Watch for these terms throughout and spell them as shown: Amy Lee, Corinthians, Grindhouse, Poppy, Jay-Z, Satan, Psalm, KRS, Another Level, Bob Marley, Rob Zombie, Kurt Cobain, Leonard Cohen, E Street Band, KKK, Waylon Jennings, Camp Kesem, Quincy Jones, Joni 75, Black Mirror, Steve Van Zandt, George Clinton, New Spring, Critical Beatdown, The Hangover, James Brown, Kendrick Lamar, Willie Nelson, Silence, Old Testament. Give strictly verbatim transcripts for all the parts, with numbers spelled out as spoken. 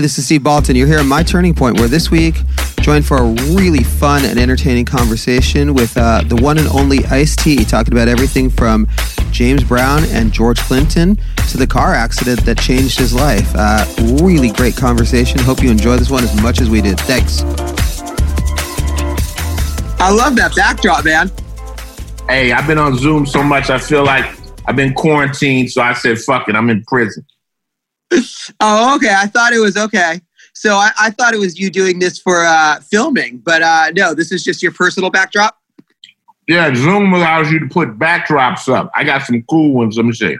Hey, this is Steve Baltin. You're here at My Turning Point, where this week, joined for a really fun and entertaining conversation with uh, the one and only Ice-T, talking about everything from James Brown and George Clinton to the car accident that changed his life. Uh, really great conversation. Hope you enjoy this one as much as we did. Thanks. I love that backdrop, man. Hey, I've been on Zoom so much, I feel like I've been quarantined, so I said, fuck it, I'm in prison. Oh, okay. I thought it was okay. So I, I thought it was you doing this for uh, filming, but uh, no, this is just your personal backdrop? Yeah, Zoom allows you to put backdrops up. I got some cool ones. Let me see.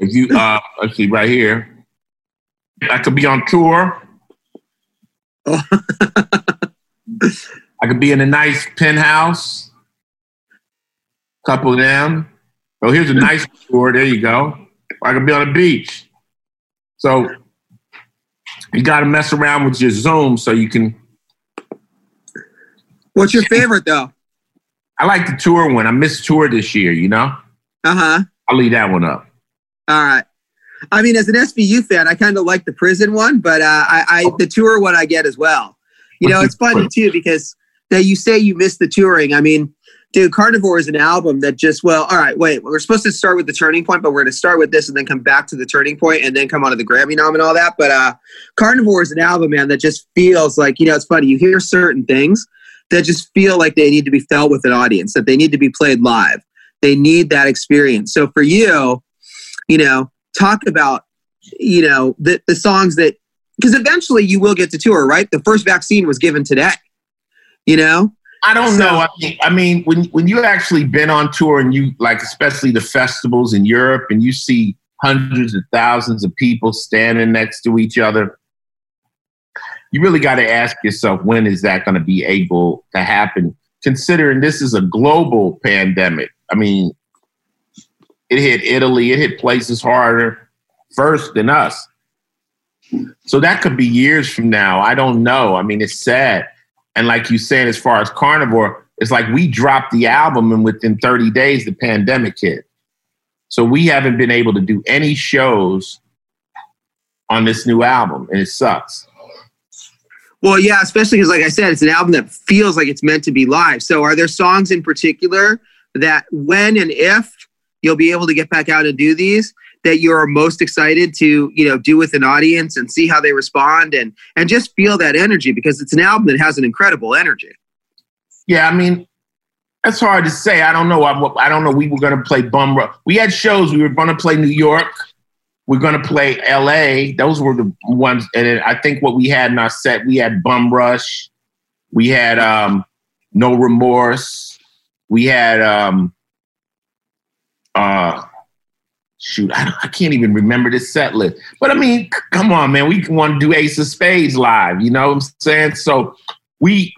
If you, uh, let's see, right here. I could be on tour. Oh. I could be in a nice penthouse. Couple of them. Oh, here's a nice tour. There you go. I could be on a beach. So you got to mess around with your Zoom so you can. What's your favorite, though? I like the tour one. I missed tour this year, you know? Uh-huh. I'll leave that one up. All right. I mean, as an S V U fan, I kind of like the prison one, but uh, I, I the tour one I get as well. You know, it's funny, too, because that you say you miss the touring. I mean, dude, Carnivore is an album that just, well, all right, wait, we're supposed to start with the turning point, but we're going to start with this and then come back to the turning point and then come on to the Grammy nom and all that. But uh, Carnivore is an album, man, that just feels like, you know, it's funny. You hear certain things that just feel like they need to be felt with an audience, that they need to be played live. They need that experience. So for you, you know, talk about, you know, the, the songs that, because eventually you will get to tour, right? The first vaccine was given today, you know? I don't so, know. I mean, I mean, when when you actually been on tour and you like, especially the festivals in Europe, and you see hundreds of thousands of people standing next to each other, you really got to ask yourself, when is that going to be able to happen? Considering this is a global pandemic. I mean, it hit Italy, it hit places harder first than us. So that could be years from now. I don't know. I mean, it's sad. And like you said, as far as Carnivore, it's like we dropped the album and within thirty days, the pandemic hit. So we haven't been able to do any shows on this new album, and it sucks. Well, yeah, especially because, like I said, it's an album that feels like it's meant to be live. So are there songs in particular that when and if you'll be able to get back out and do these, that you're most excited to, you know, do with an audience and see how they respond and and just feel that energy, because it's an album that has an incredible energy? Yeah, I mean, that's hard to say. I don't know. I, I don't know. We were going to play Bum Rush. We had shows. We were going to play New York. We're going to play L A. Those were the ones. And then I think what we had in our set, we had Bum Rush. We had um, No Remorse. We had... Um, uh, Shoot, I, I can't even remember this set list. But I mean, come on, man. We want to do Ace of Spades live. You know what I'm saying? So we,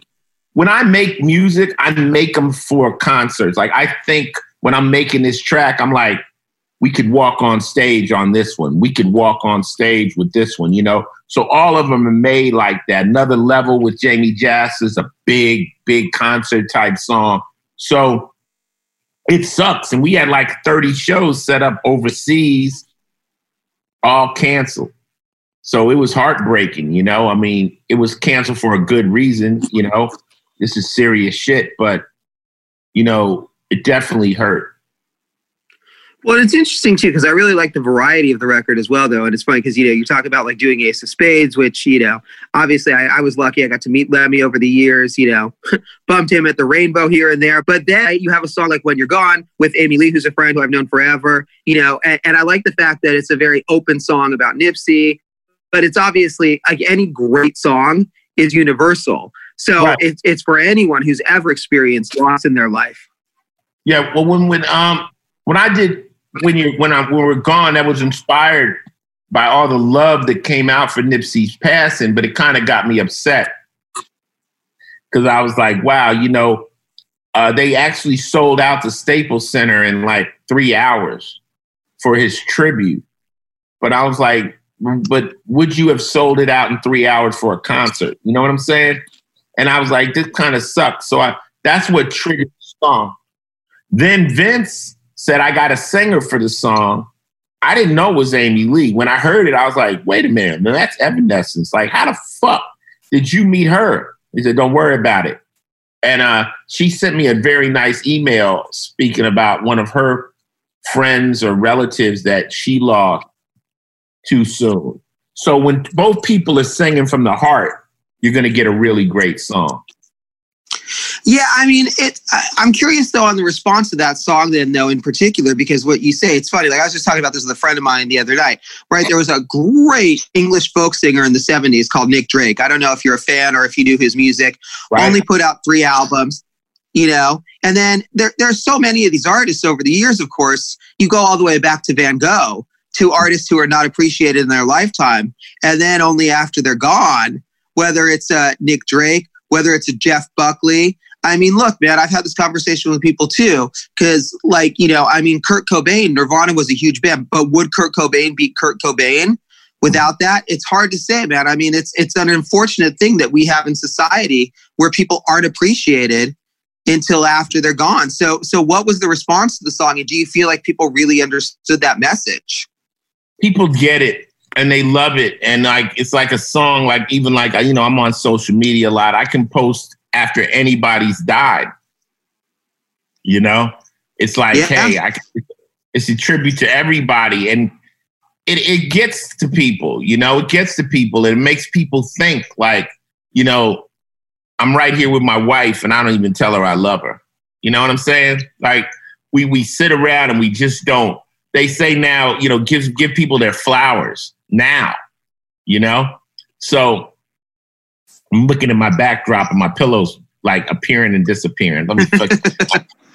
when I make music, I make them for concerts. Like, I think when I'm making this track, I'm like, we could walk on stage on this one. We could walk on stage with this one, you know? So all of them are made like that. Another Level with Jamie Jazz is a big, big concert type song. So it sucks. And we had like thirty shows set up overseas, all canceled. So it was heartbreaking, you know? I mean, it was canceled for a good reason, you know? This is serious shit, but, you know, it definitely hurt. Well, it's interesting, too, because I really like the variety of the record as well, though. And it's funny because, you know, you talk about, like, doing Ace of Spades, which, you know, obviously I, I was lucky. I got to meet Lemmy over the years, you know, bumped him at the Rainbow here and there. But then you have a song like When You're Gone with Amy Lee, who's a friend who I've known forever, you know. And, and I like the fact that it's a very open song about Nipsey. But it's obviously, like, any great song is universal. So right. it's, it's for anyone who's ever experienced loss in their life. Yeah, well, when, when, um, when I did... When you when I when we're gone, that was inspired by all the love that came out for Nipsey's passing, but it kind of got me upset because I was like, wow, you know, uh, they actually sold out the Staples Center in like three hours for his tribute. But I was like, but would you have sold it out in three hours for a concert? You know what I'm saying? And I was like, this kind of sucks. So I that's what triggered the song. Then Vince said, I got a singer for the song. I didn't know it was Amy Lee. When I heard it, I was like, wait a minute, no, that's Evanescence. Like, how the fuck did you meet her? He said, don't worry about it. And uh, she sent me a very nice email speaking about one of her friends or relatives that she lost too soon. So when both people are singing from the heart, you're going to get a really great song. Yeah, I mean, it. I, I'm curious, though, on the response to that song then, though, in particular, because what you say, it's funny. Like, I was just talking about this with a friend of mine the other night, right? There was a great English folk singer in the seventies called Nick Drake. I don't know if you're a fan or if you knew his music. Right. Only put out three albums, you know? And then there, there are so many of these artists over the years, of course. You go all the way back to Van Gogh, to artists who are not appreciated in their lifetime. And then only after they're gone, whether it's uh, Nick Drake, whether it's a Jeff Buckley. I mean, look, man, I've had this conversation with people too, because like, you know, I mean, Kurt Cobain, Nirvana was a huge band, but would Kurt Cobain beat Kurt Cobain without that? It's hard to say, man. I mean, it's it's an unfortunate thing that we have in society where people aren't appreciated until after they're gone. So, so what was the response to the song? And do you feel like people really understood that message? People get it. And they love it. And like, it's like a song, like even like, you know, I'm on social media a lot. I can post after anybody's died. You know, it's like, yeah. hey, I, it's a tribute to everybody. And it, it gets to people, you know, it gets to people. It makes people think like, you know, I'm right here with my wife and I don't even tell her I love her. You know what I'm saying? Like we, we sit around and we just don't. They say now, you know, give, give people their flowers. Now, you know? So I'm looking at my backdrop and my pillows like appearing and disappearing. Let me fix,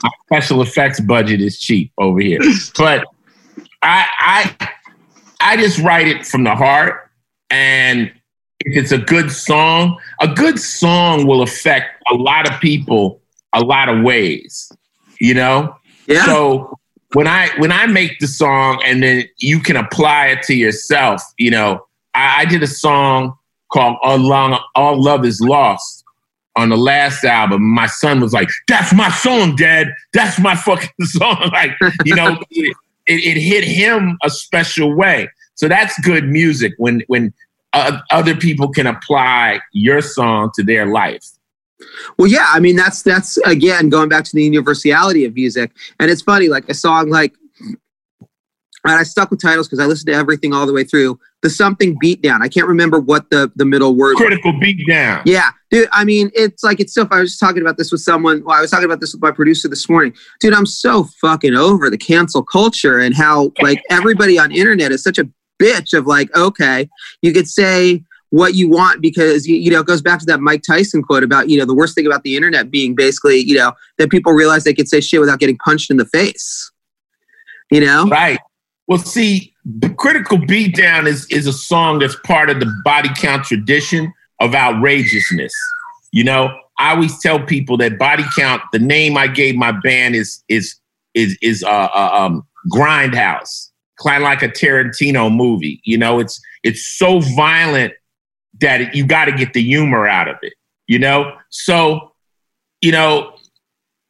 my special effects budget is cheap over here. But I I I just write it from the heart. And if it's a good song, a good song will affect a lot of people a lot of ways. You know? Yeah. So When I when I make the song and then you can apply it to yourself, you know, I, I did a song called All, Long, All Love Is Lost on the last album. My son was like, that's my song, Dad. That's my fucking song. Like, you know, it, it, it hit him a special way. So that's good music when, when uh, other people can apply your song to their life. Well, yeah, I mean, that's, that's again, going back to the universality of music. And it's funny, like a song like, and I stuck with titles because I listened to everything all the way through, the something beatdown. I can't remember what the, the middle word Critical was. Beatdown. Yeah, dude, I mean, it's like, it's so, I was just talking about this with someone, well, I was talking about this with my producer this morning. Dude, I'm so fucking over the cancel culture and how like everybody on internet is such a bitch of like, okay, you could say what you want because, you know, it goes back to that Mike Tyson quote about, you know, the worst thing about the internet being basically, you know, that people realize they can say shit without getting punched in the face, you know? Right. Well, see, the Critical Beatdown is, is a song that's part of the Body Count tradition of outrageousness. You know, I always tell people that Body Count, the name I gave my band is, is, is, is, uh, uh um, Grindhouse, kind of like a Tarantino movie. You know, it's, it's so violent that it, you got to get the humor out of it, you know? So, you know,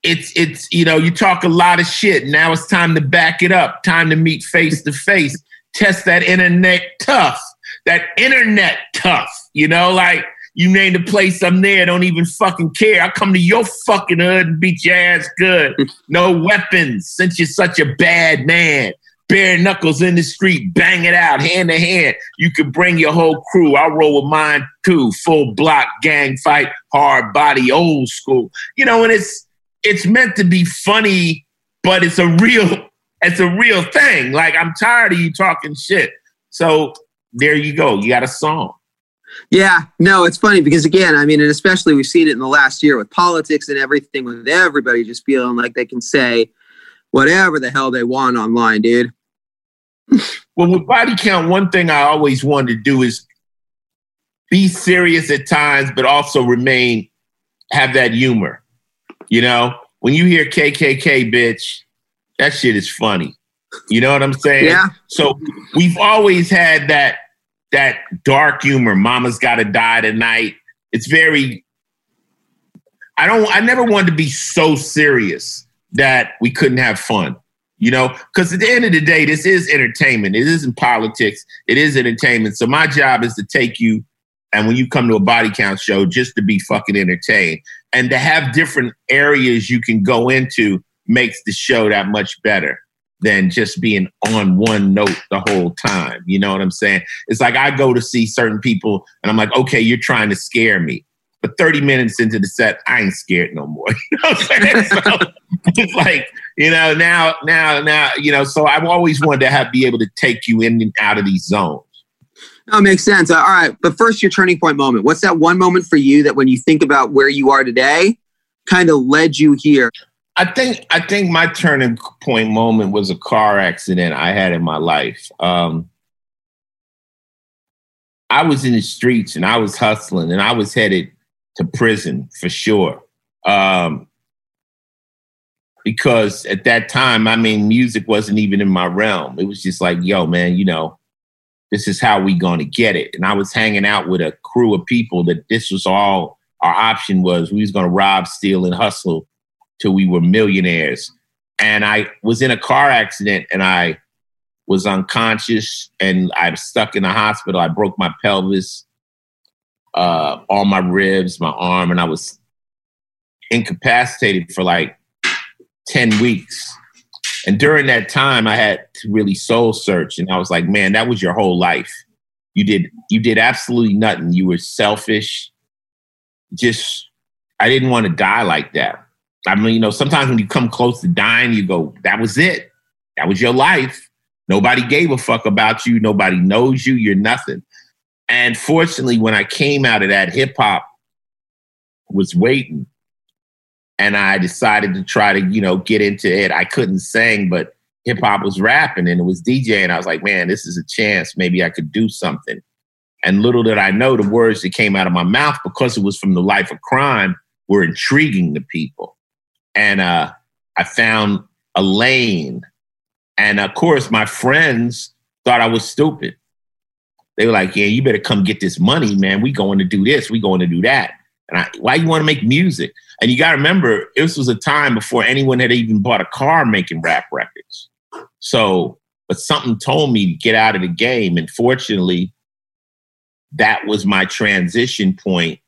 it's, it's, you know, you talk a lot of shit. Now it's time to back it up. Time to meet face to face, test that internet tough, that internet tough, you know, like you name the place I'm there. Don't even fucking care. I'll come to your fucking hood and beat your ass good. No weapons since you're such a bad man. Bare knuckles in the street, bang it out, hand to hand. You could bring your whole crew. I'll roll with mine too. Full block, gang fight, hard body, old school. You know, and it's it's meant to be funny, but it's a real, it's a real thing. Like, I'm tired of you talking shit. So there you go. You got a song. Yeah, no, it's funny because, again, I mean, and especially we've seen it in the last year with politics and everything, with everybody just feeling like they can say whatever the hell they want online, dude. Well, with Body Count, one thing I always wanted to do is be serious at times, but also remain, have that humor. You know, when you hear K K K, bitch, that shit is funny. You know what I'm saying? Yeah. So we've always had that, that dark humor. Mama's gotta die tonight. It's very, I don't, I never wanted to be so serious that we couldn't have fun. You know, because at the end of the day, this is entertainment. It isn't politics. It is entertainment. So my job is to take you, and when you come to a Body Count show, just to be fucking entertained. And to have different areas you can go into makes the show that much better than just being on one note the whole time. You know what I'm saying? It's like I go to see certain people and I'm like, okay, you're trying to scare me. But thirty minutes into the set, I ain't scared no more. You know what I'm saying? So it's like, you know, now, now, now, you know, so I've always wanted to have be able to take you in and out of these zones. No, it makes sense. Uh, all right. But first, your turning point moment. What's that one moment for you that when you think about where you are today kind of led you here? I think I think my turning point moment was a car accident I had in my life. Um, I was in the streets and I was hustling and I was headed to prison for sure. Um, because at that time, I mean, music wasn't even in my realm. It was just like, yo, man, you know, this is how we gonna get it. And I was hanging out with a crew of people that this was all our option was. We was gonna rob, steal, and hustle till we were millionaires. And I was in a car accident and I was unconscious and I was stuck in the hospital. I broke my pelvis, uh, all my ribs, my arm, and I was incapacitated for like ten weeks. And during that time, I had to really soul search. And I was like, man, that was your whole life. You did, you did absolutely nothing. You were selfish. Just, I didn't want to die like that. I mean, you know, sometimes when you come close to dying, you go, that was it. That was your life. Nobody gave a fuck about you. Nobody knows you. You're nothing. And fortunately, when I came out of that, hip hop was waiting. And I decided to try to, you know, get into it. I couldn't sing, but hip hop was rapping and it was DJing. I was like, man, this is a chance. Maybe I could do something. And little did I know, the words that came out of my mouth, because it was from the life of crime, were intriguing to people. And uh, I found a lane. And of course, my friends thought I was stupid. They were like, yeah, you better come get this money, man. We going to do this. We going to do that. And I, why you want to make music? And you got to remember, this was a time before anyone had even bought a car making rap records. So, but something told me to get out of the game. And fortunately, that was my transition point.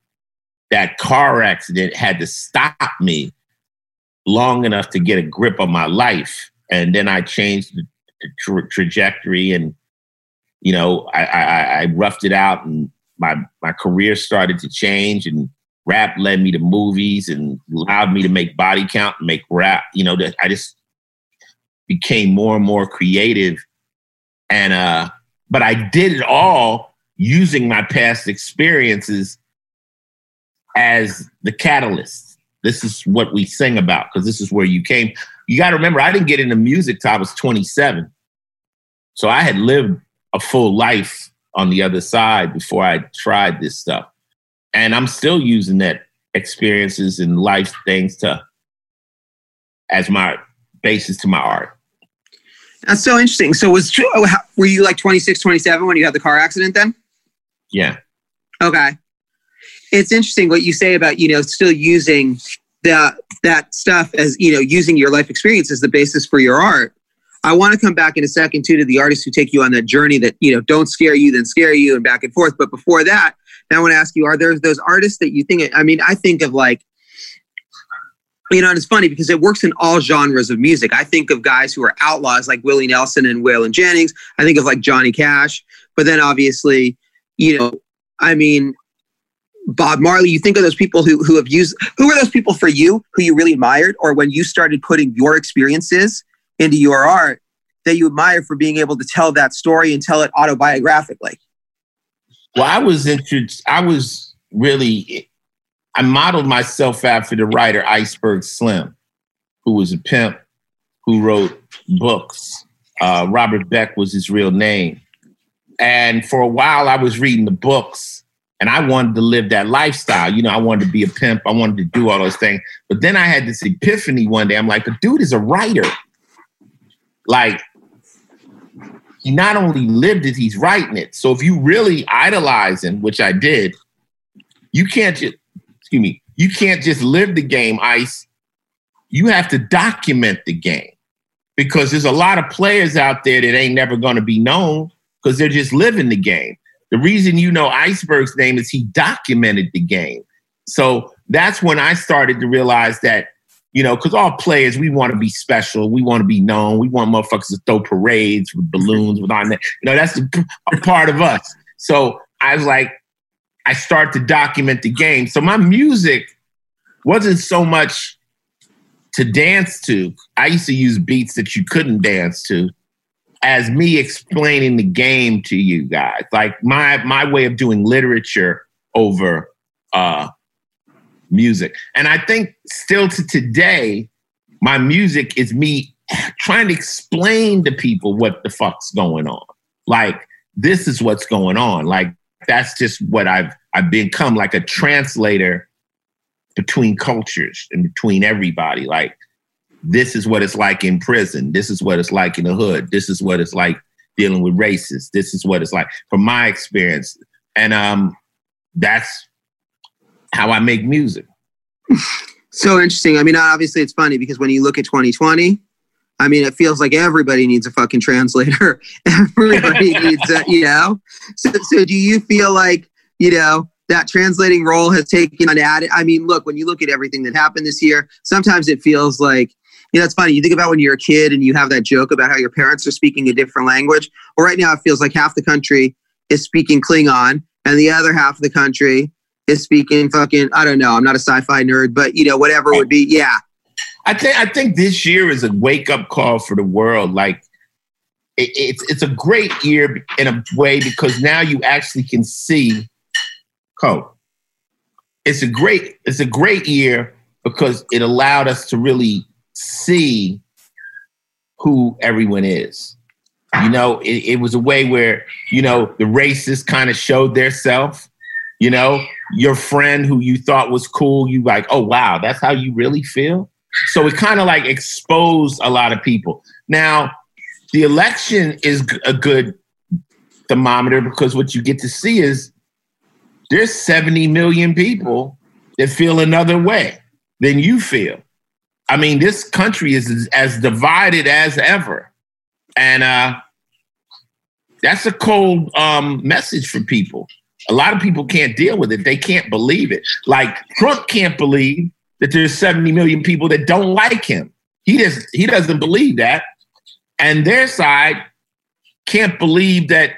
That car accident had to stop me long enough to get a grip on my life. And then I changed the tra- trajectory and, you know, I, I, I roughed it out and my, my career started to change, and rap led me to movies and allowed me to make Body Count and make rap. You know, I just became more and more creative. And, uh, but I did it all using my past experiences as the catalyst. This is what we sing about, because this is where you came. You got to remember, I didn't get into music till I was twenty-seven. So I had lived a full life on the other side before I tried this stuff. And I'm still using that experiences and life things to as my basis to my art. That's so interesting. So was were you like twenty-six, twenty-seven when you had the car accident then? Yeah. Okay. It's interesting what you say about, you know, still using that that stuff as, you know, using your life experience as the basis for your art. I want to come back in a second, too, to the artists who take you on that journey that, you know, don't scare you, then scare you, and back and forth. But before that, I want to ask you, are there those artists that you think, I mean, I think of like, you know, and it's funny because it works in all genres of music. I think of guys who are outlaws like Willie Nelson and Waylon Jennings. I think of like Johnny Cash. But then obviously, you know, I mean, Bob Marley, you think of those people who who have used, who were those people for you who you really admired, or when you started putting your experiences into your art that you admire for being able to tell that story and tell it autobiographically? Well, I was interested, I was really, I modeled myself after the writer Iceberg Slim, who was a pimp who wrote books. Uh, Robert Beck was his real name. And for a while I was reading the books. And I wanted to live that lifestyle. You know, I wanted to be a pimp. I wanted to do all those things. But then I had this epiphany one day. I'm like, the dude is a writer. Like, he not only lived it, he's writing it. So if you really idolize him, which I did, you can't just, excuse me, you can't just live the game, Ice. You have to document the game. because there's a lot of players out there that ain't never going to be known because they're just living the game. The reason you know Iceberg's name is he documented the game. So that's when I started to realize that, you know, because all players, we want to be special. We want to be known. We want motherfuckers to throw parades with balloons. with on that. You know, that's a part of us. So I was like, I start to document the game. So my music wasn't so much to dance to. I used to use beats that you couldn't dance to as me explaining the game to you guys. Like my my way of doing literature over uh, music. And I think still to today, my music is me trying to explain to people what the fuck's going on. Like, this is what's going on. Like, that's just what I've I've become, like a translator between cultures and between everybody. Like, this is what it's like in prison. This is what it's like in the hood. This is what it's like dealing with racists. This is what it's like from my experience. And um, that's how I make music. So interesting. I mean, obviously it's funny because when you look at twenty twenty, I mean, it feels like everybody needs a fucking translator. Everybody needs a, you know? So, so do you feel like, you know, that translating role has taken an added... I mean, look, when you look at everything that happened this year, sometimes it feels like, you know, it's funny. You think about when you're a kid and you have that joke about how your parents are speaking a different language. Well, right now it feels like half the country is speaking Klingon and the other half of the country is speaking fucking... I don't know. I'm not a sci-fi nerd, but, you know, whatever it would be. Yeah. I think I think this year is a wake-up call for the world. Like, it, it's it's a great year in a way because now you actually can see code. It's a great it's a great year because it allowed us to really see who everyone is. You know, it, it was a way where, you know, the racists kind of showed their self. You know, your friend who you thought was cool, you like, oh wow, that's how you really feel. So it kind of like exposed a lot of people. Now, the election is a good thermometer because what you get to see is there's seventy million people that feel another way than you feel. I mean, this country is as divided as ever. And uh, that's a cold um, message for people. A lot of people can't deal with it. They can't believe it. Like Trump can't believe that there's seventy million people that don't like him. He just, he doesn't believe that. And their side can't believe that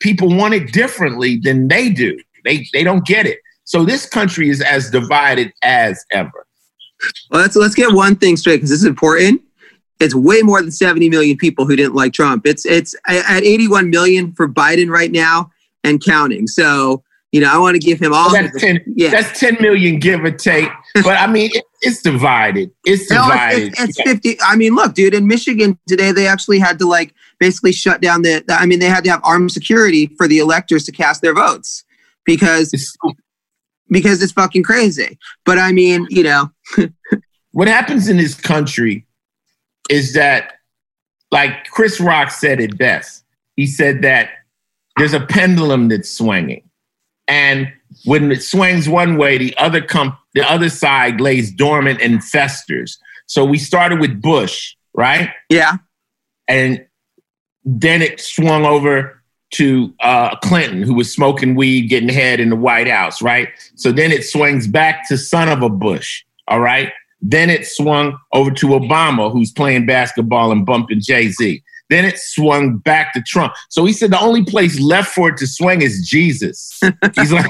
people want it differently than they do. They they don't get it. So this country is as divided as ever. Well, let's, let's get one thing straight because this is important. It's way more than seventy million people who didn't like Trump. It's it's at eighty-one million for Biden right now and counting. So... You know, I want to give him all. Well, that's, ten, yeah. that's ten million, give or take. But I mean, it, it's divided. It's divided. No, it's, it's, it's fifty. I mean, look, dude, in Michigan today, they actually had to like basically shut down the, the I mean, they had to have armed security for the electors to cast their votes because it's, because it's fucking crazy. But I mean, you know, what happens in this country is that, like Chris Rock said it best. He said that there's a pendulum that's swinging. And when it swings one way, the other com- the other side lays dormant and festers. So we started with Bush, right? Yeah. And then it swung over to uh, Clinton, who was smoking weed, getting head in the White House, right? So then it swings back to son of a Bush, all right? Then it swung over to Obama, who's playing basketball and bumping Jay-Z. Then it swung back to Trump. So he said the only place left for it to swing is Jesus. He's like,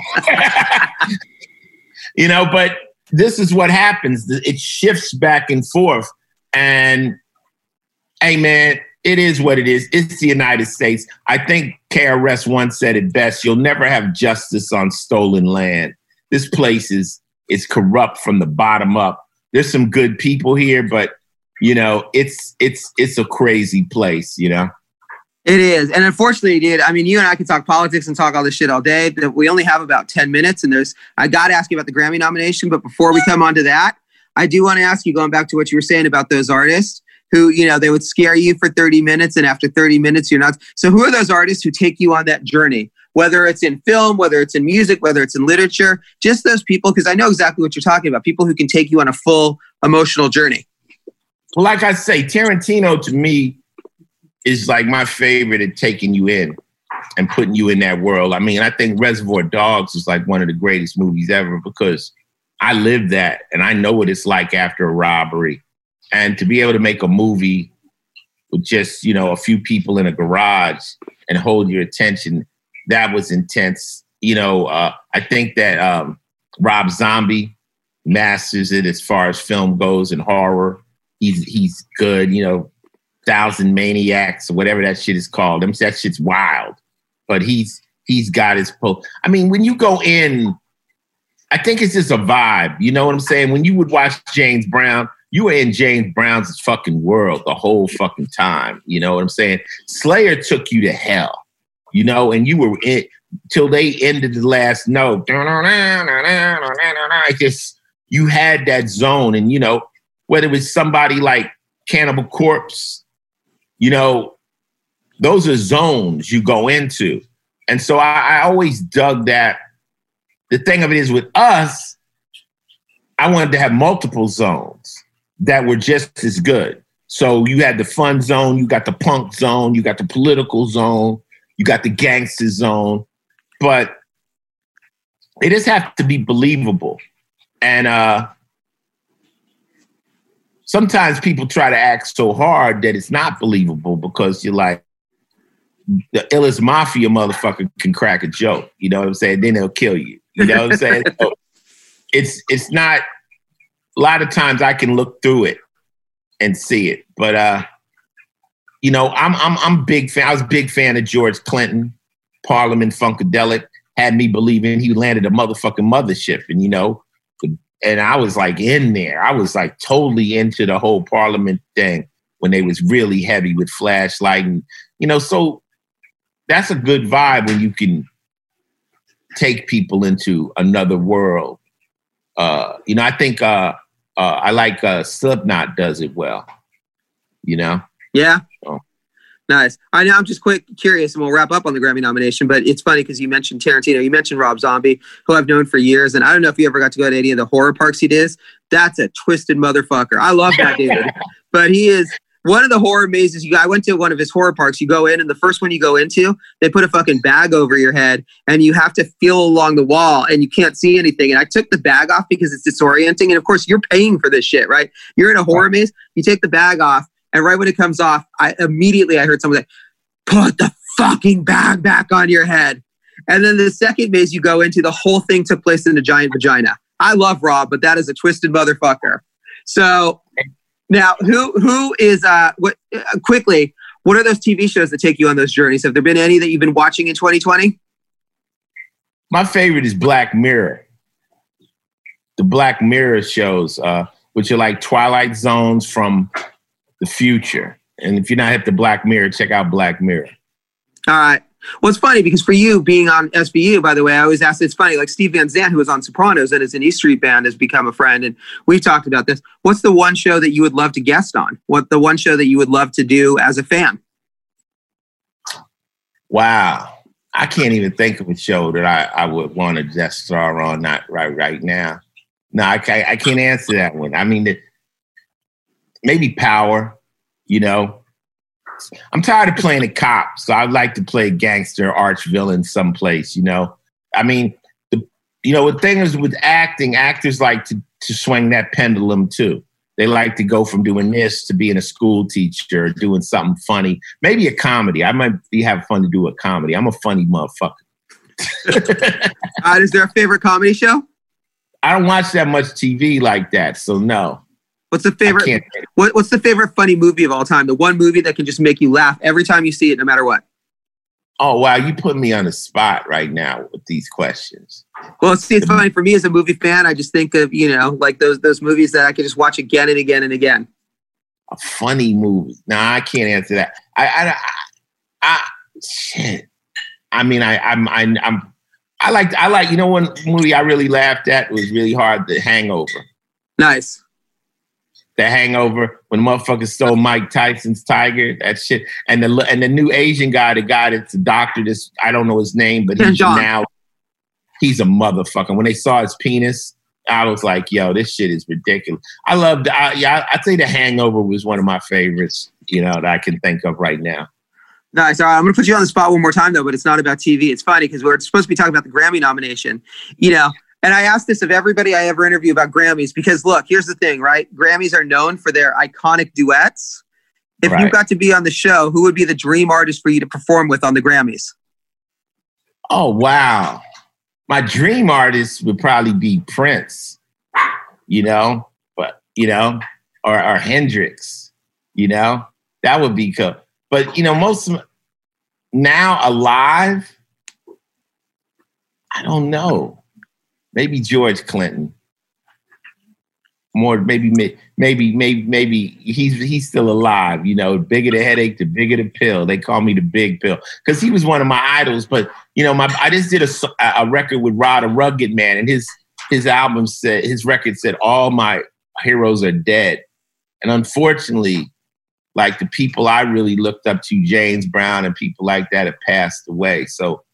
you know, but this is what happens. It shifts back and forth. And, hey, man, it is what it is. It's the United States. I think K R S once said it best. You'll never have justice on stolen land. This place is, is corrupt from the bottom up. There's some good people here, but you know, it's it's it's a crazy place, you know? It is. And unfortunately, dude, I mean, you and I can talk politics and talk all this shit all day, but we only have about ten minutes. And there's, I got to ask you about the Grammy nomination. But before we come on to that, I do want to ask you, going back to what you were saying about those artists who, you know, they would scare you for thirty minutes. And after thirty minutes, you're not. So who are those artists who take you on that journey? Whether it's in film, whether it's in music, whether it's in literature, just those people, because I know exactly what you're talking about. People who can take you on a full emotional journey. Well, like I say, Tarantino to me is like my favorite at taking you in and putting you in that world. I mean, I think Reservoir Dogs is like one of the greatest movies ever because I lived that and I know what it's like after a robbery. And to be able to make a movie with just, you know, a few people in a garage and hold your attention, that was intense. You know, uh, I think that um, Rob Zombie masters it as far as film goes and horror. He's he's good, you know, Thousand Maniacs or whatever that shit is called. I mean, that shit's wild. But he's he's got his po- I mean, when you go in, I think it's just a vibe. You know what I'm saying? When you would watch James Brown, you were in James Brown's fucking world the whole fucking time. You know what I'm saying? Slayer took you to hell, you know, and you were in till they ended the last note. Just you had that zone, and you know, whether it was somebody like Cannibal Corpse, you know, those are zones you go into. And so I, I always dug that. The thing of it is with us, I wanted to have multiple zones that were just as good. So you had the fun zone, you got the punk zone, you got the political zone, you got the gangster zone, but it just has to be believable. And uh, sometimes people try to act so hard that it's not believable because you're like, the illest mafia motherfucker can crack a joke, you know what I'm saying? Then they'll kill you, you know what I'm saying? So it's it's not... A lot of times I can look through it and see it, but uh, you know, I'm I'm I'm big fan. I was a big fan of George Clinton. Parliament Funkadelic had me believing he landed a motherfucking mothership, and you know, and I was like in there. I was like totally into the whole Parliament thing when they was really heavy with flashlight, and you know, so that's a good vibe when you can take people into another world. Uh, you know, I think uh, uh, I like uh, Slipknot does it well, you know? Yeah. So. Nice. I know, I'm just quick curious, and we'll wrap up on the Grammy nomination, but it's funny because you mentioned Tarantino. You mentioned Rob Zombie, who I've known for years, and I don't know if you ever got to go to any of the horror parks he does. That's a twisted motherfucker. I love that dude. But he is... One of the horror mazes, you I went to one of his horror parks. You go in, and the first one you go into, they put a fucking bag over your head, and you have to feel along the wall, and you can't see anything. And I took the bag off because it's disorienting. And, of course, you're paying for this shit, right? You're in a horror maze. You take the bag off, and right when it comes off, I immediately I heard someone say, put the fucking bag back on your head. And then the second maze you go into, the whole thing took place in a giant vagina. I love Rob, but that is a twisted motherfucker. So... Now, who who is, uh, what, uh, quickly, what are those T V shows that take you on those journeys? Have there been any that you've been watching in twenty twenty? My favorite is Black Mirror. The Black Mirror shows, uh, which are like Twilight Zones from the future. And if you're not hip to Black Mirror, check out Black Mirror. All right. Well, it's funny because for you being on S V U, by the way, I always ask, it's funny, like Steve Van Zandt, who was on Sopranos and is an E Street Band, has become a friend. And we've talked about this. What's the one show that you would love to guest on? What the one show that you would love to do as a fan? Wow. I can't even think of a show that I, I would want to guest star on not right right now. No, I can't, I can't answer that one. I mean, the, maybe Power, you know. I'm tired of playing a cop, so I'd like to play gangster, arch villain someplace, you know? I mean, the, you know, the thing is with acting, actors like to, to swing that pendulum too. They like to go from doing this to being a school teacher, doing something funny, maybe a comedy. I might be having fun to do a comedy. I'm a funny motherfucker. uh, is there a favorite comedy show? I don't watch that much T V like that, so no. What's the favorite? What, what's the favorite funny movie of all time? The one movie that can just make you laugh every time you see it, no matter what. Oh wow, you put me on the spot right now with these questions. Well, see, it's funny for me as a movie fan. I just think of you know like those those movies that I can just watch again and again and again. A funny movie? Nah, I can't answer that. I, I, I, I shit. I mean, I, I'm, I, I'm, I like, I like. You know, one movie I really laughed at was really hard, The Hangover. Nice. The Hangover, when the motherfuckers stole Mike Tyson's tiger, that shit. And the and the new Asian guy, the guy that's a doctor, this I don't know his name, but he's now, he's a motherfucker. When they saw his penis, I was like, yo, this shit is ridiculous. I loved, I, yeah, I'd say The Hangover was one of my favorites, you know, that I can think of right now. Nice. All right, I'm going to put you on the spot one more time, though, but it's not about T V. It's funny because we're supposed to be talking about the Grammy nomination, you know, and I asked this of everybody I ever interview about Grammys because, look, here's the thing, right? Grammys are known for their iconic duets. If right. you got to be on the show, who would be the dream artist for you to perform with on the Grammys? Oh, wow. My dream artist would probably be Prince, you know, but, you know, or, or Hendrix, you know, that would be cool. But, you know, most of, now alive, I don't know. Maybe George Clinton. More maybe maybe maybe maybe he's he's still alive, you know. Bigger the headache, the bigger the pill. They call me the big pill because he was one of my idols. But you know, my I just did a, a record with Rod, a rugged man, and his his album said his record said all my heroes are dead, and unfortunately, like the people I really looked up to, James Brown and people like that, have passed away. So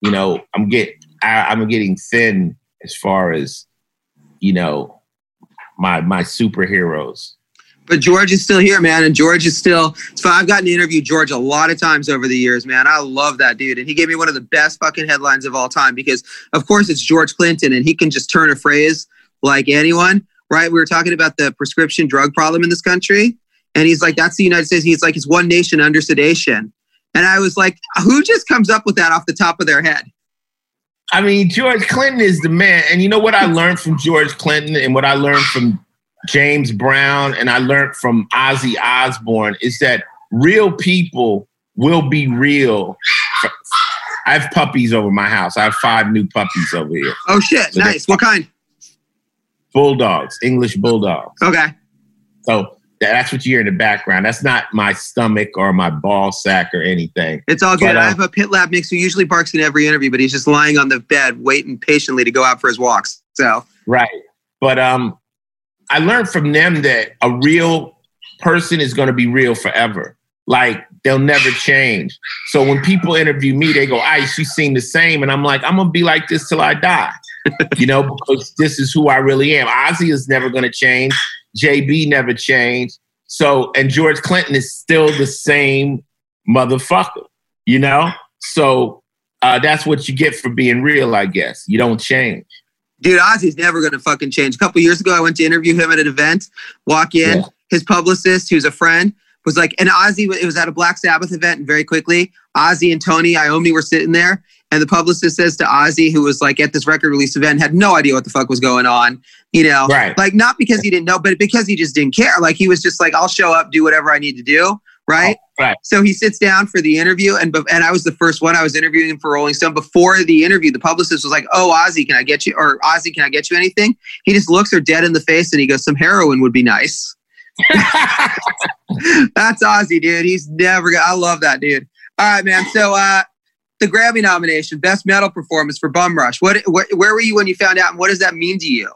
you know, I'm get I, I'm getting thin as far as you know. My my superheroes. But George is still here, man. And George is still... So I've gotten to interview George a lot of times over the years, man. I love that dude. And he gave me one of the best fucking headlines of all time because, of course, it's George Clinton and he can just turn a phrase like anyone, right? We were talking about the prescription drug problem in this country. And he's like, that's the United States. And he's like, it's one nation under sedation. And I was like, who just comes up with that off the top of their head? I mean, George Clinton is the man. And you know what I learned from George Clinton and what I learned from James Brown and I learned from Ozzy Osbourne is that real people will be real. I have puppies over my house. I have five new puppies over here. Oh, shit. So nice. What kind? Bulldogs, English bulldogs. Okay. So that's what you hear in the background. That's not my stomach or my ball sack or anything. It's all good. But, uh, I have a pit lab mix who usually barks in every interview, but he's just lying on the bed waiting patiently to go out for his walks. So right. But um, I learned from them that a real person is going to be real forever. Like, they'll never change. So when people interview me, they go, Ice, you seem the same. And I'm like, I'm going to be like this till I die. You know, because this is who I really am. Ozzy is never going to change. J B never changed. So, and George Clinton is still the same motherfucker, you know? So uh, that's what you get for being real, I guess. You don't change. Dude, Ozzy's never going to fucking change. A couple years ago, I went to interview him at an event, walk in, yeah. His publicist, who's a friend, was like, and Ozzy, it was at a Black Sabbath event, and very quickly, Ozzy and Tony Iommi were sitting there, and the publicist says to Ozzy, who was like at this record release event, had no idea what the fuck was going on, you know? Right. Like, not because he didn't know, but because he just didn't care. Like, he was just like, I'll show up, do whatever I need to do, right? Oh, right. So he sits down for the interview, and and I was the first one. I was interviewing him for Rolling Stone. Before the interview, the publicist was like, oh, Ozzy, can I get you, or Ozzy, can I get you anything? He just looks her dead in the face, and he goes, some heroin would be nice. That's Ozzy, dude. He's never gonna. I love that dude. All right, man. So uh the Grammy nomination, best metal performance for Bum Rush. What wh- where were you when you found out, and what does that mean to you?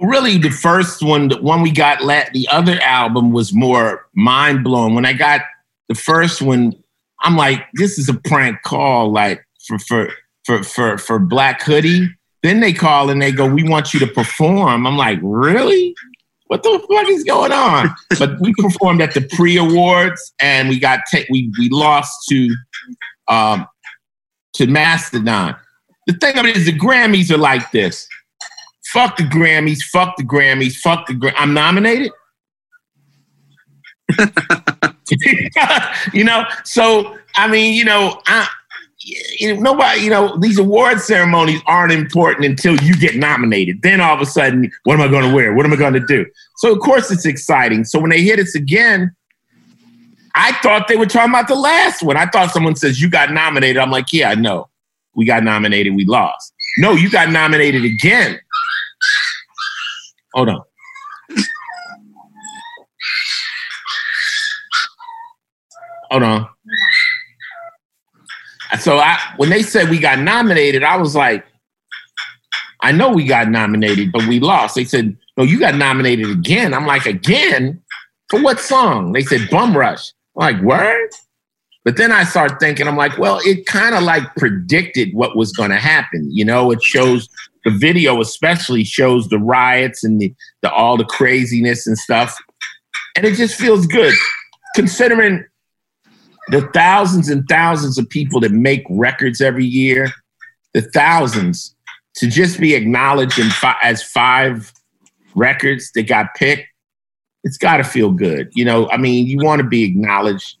Really, the first one, the one we got, la- the other album was more mind blowing. When I got the first one, I'm like, this is a prank call, like for for for for, for Black Hoodie. Then they call and they go, we want you to perform. I'm like, really? What the fuck is going on? But we performed at the pre-awards, and we got ta- we we lost to um, to Mastodon. The thing of it is, the Grammys are like this. Fuck the Grammys. Fuck the Grammys. Fuck the. Gra- I'm nominated. You know. So I mean, you know, I, you know, nobody. You know, these award ceremonies aren't important until you get nominated. Then all of a sudden, what am I going to wear? What am I going to do? So, of course, it's exciting. So when they hit us again, I thought they were talking about the last one. I thought someone says, you got nominated. I'm like, yeah, I know. We got nominated. We lost. No, you got nominated again. Hold on. Hold on. So I, when they said we got nominated, I was like, I know we got nominated, but we lost. They said, no, you got nominated again. I'm like, again? For what song? They said, Bum Rush. I'm like, word? But then I start thinking, I'm like, well, it kind of like predicted what was going to happen. You know, it shows the video especially shows the riots and the, the all the craziness and stuff. And it just feels good considering the thousands and thousands of people that make records every year, the thousands, to just be acknowledged in fi- as five records that got picked. It's got to feel good. You know, I mean, you want to be acknowledged.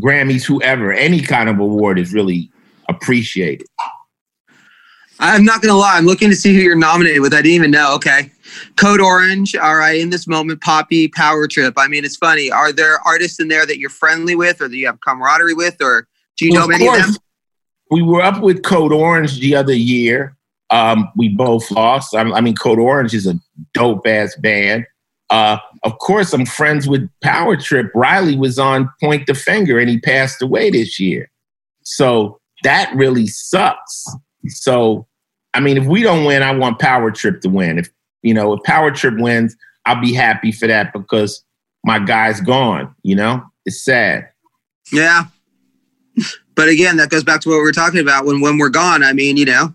Grammys, whoever, any kind of award is really appreciated. I'm not going to lie. I'm looking to see who you're nominated with. I didn't even know. Okay. Code Orange. All right. In This Moment, Poppy, Power Trip. I mean, it's funny. Are there artists in there that you're friendly with or that you have camaraderie with, or do you well, know of many course, of them? We were up with Code Orange the other year. Um, we both lost. I, I mean, Code Orange is a dope ass band. Uh, of course, I'm friends with Power Trip. Riley was on Point the Finger and he passed away this year. So that really sucks. So, I mean, if we don't win, I want Power Trip to win. If, you know, if Power Trip wins, I'll be happy for that because my guy's gone, you know? It's sad. Yeah. But again, that goes back to what we were talking about when, when we're gone. I mean, you know,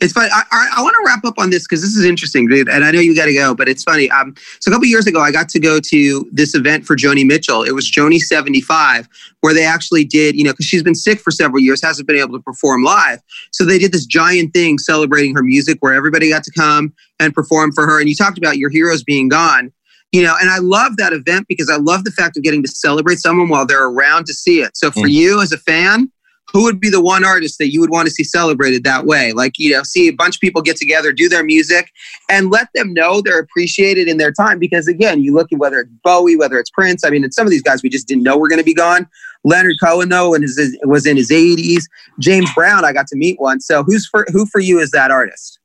it's funny. I, I, I want to wrap up on this because this is interesting, dude. And I know you got to go, but it's funny. Um, so a couple of years ago, I got to go to this event for Joni Mitchell. It was Joni seventy-five, where they actually did, you know, because she's been sick for several years, hasn't been able to perform live. So they did this giant thing celebrating her music where everybody got to come and perform for her. And you talked about your heroes being gone, you know, and I love that event because I love the fact of getting to celebrate someone while they're around to see it. So for mm. you as a fan, who would be the one artist that you would want to see celebrated that way? Like, you know, see a bunch of people get together, do their music, and let them know they're appreciated in their time. Because again, you look at whether it's Bowie, whether it's Prince. I mean, and some of these guys we just didn't know were going to be gone. Leonard Cohen, though, and his, was in his eighties. James Brown, I got to meet once. So who's for, who for you is that artist?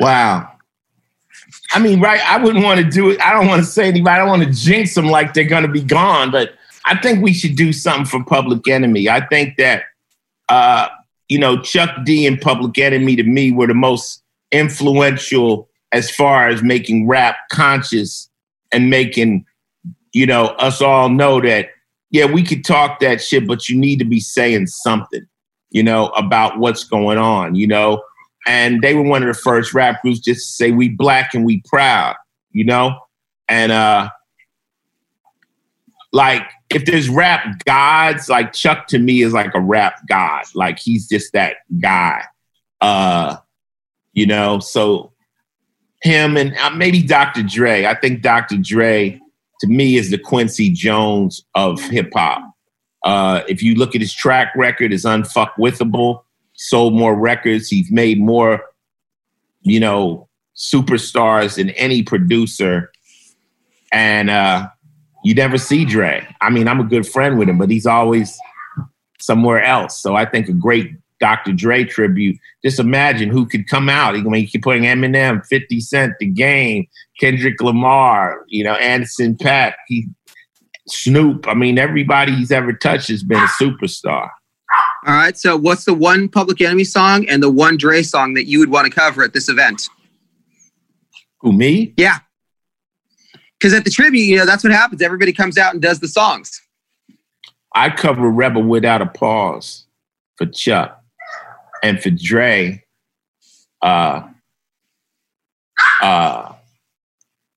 Wow. I mean, right, I wouldn't want to do it. I don't want to say anybody. I don't want to jinx them like they're going to be gone, but I think we should do something for Public Enemy. I think that, uh, you know, Chuck D and Public Enemy to me were the most influential as far as making rap conscious and making, you know, us all know that, yeah, we could talk that shit, but you need to be saying something, you know, about what's going on, you know. And they were one of the first rap groups just to say we black and we proud, you know. And uh, like, if there's rap gods, like Chuck to me is like a rap god. Like he's just that guy, uh, you know? So him and uh, maybe Doctor Dre. I think Doctor Dre to me is the Quincy Jones of hip hop. Uh, if you look at his track record, it's unfuckwithable. Sold more records. He's made more, you know, superstars than any producer. And, uh, you never see Dre. I mean, I'm a good friend with him, but he's always somewhere else. So I think a great Doctor Dre tribute. Just imagine who could come out. I mean, you keep putting Eminem, fifty cent, The Game, Kendrick Lamar, you know, Anderson .Paak, he, Snoop. I mean, everybody he's ever touched has been a superstar. All right. So what's the one Public Enemy song and the one Dre song that you would want to cover at this event? Who, me? Yeah. Because at the tribute, you know, that's what happens. Everybody comes out and does the songs. I cover Rebel Without a Pause for Chuck. And for Dre, uh, uh,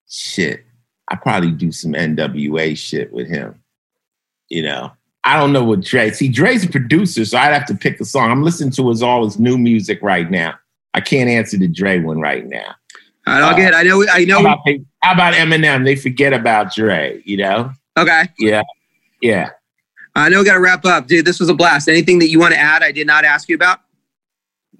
shit, I probably do some N W A shit with him. You know, I don't know what Dre, see, Dre's a producer, so I'd have to pick a song. I'm listening to his, all his new music right now. I can't answer the Dre one right now. All right, I'll get it. I know. I know. How about, how about Eminem? They forget about Dre, you know? Okay. Yeah. Yeah. I know we got to wrap up. Dude, this was a blast. Anything that you want to add I did not ask you about?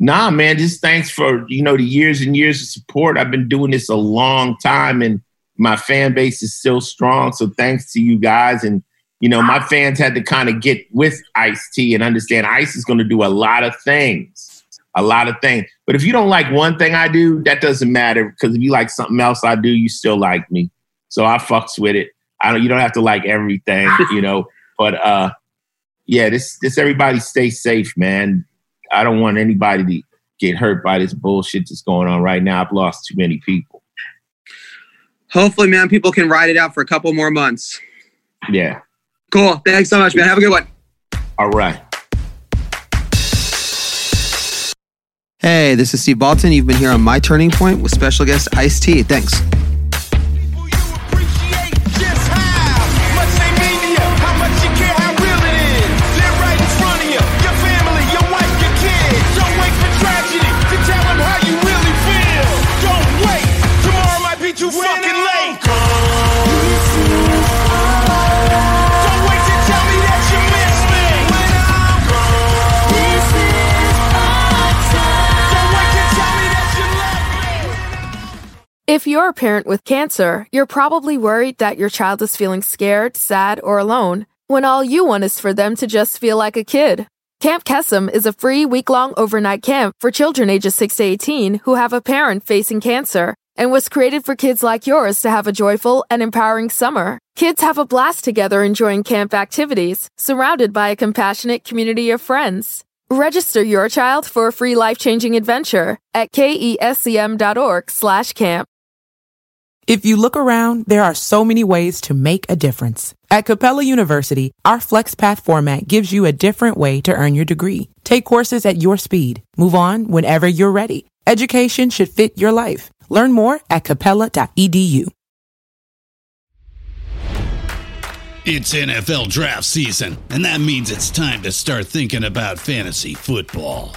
Nah, man. Just thanks for, you know, the years and years of support. I've been doing this a long time and my fan base is still strong. So thanks to you guys. And, you know, my fans had to kind of get with Ice-T and understand Ice is going to do a lot of things. A lot of things. But if you don't like one thing I do, that doesn't matter. Because if you like something else I do, you still like me. So I fucks with it. I don't. You don't have to like everything, you know. But uh, yeah, this this everybody stay safe, man. I don't want anybody to get hurt by this bullshit that's going on right now. I've lost too many people. Hopefully, man, people can ride it out for a couple more months. Yeah. Cool. Thanks so much, man. Have a good one. All right. Hey, this is Steve Baltin. You've been here on My Turning Point with special guest Ice-T. Thanks. If you're a parent with cancer, you're probably worried that your child is feeling scared, sad, or alone, when all you want is for them to just feel like a kid. Camp Kesem is a free week-long overnight camp for children ages six to eighteen who have a parent facing cancer, and was created for kids like yours to have a joyful and empowering summer. Kids have a blast together enjoying camp activities, surrounded by a compassionate community of friends. Register your child for a free life-changing adventure at kesem dot org slash camp. If you look around, there are so many ways to make a difference. At Capella University, our FlexPath format gives you a different way to earn your degree. Take courses at your speed. Move on whenever you're ready. Education should fit your life. Learn more at capella dot e d u. It's N F L draft season, and that means it's time to start thinking about fantasy football.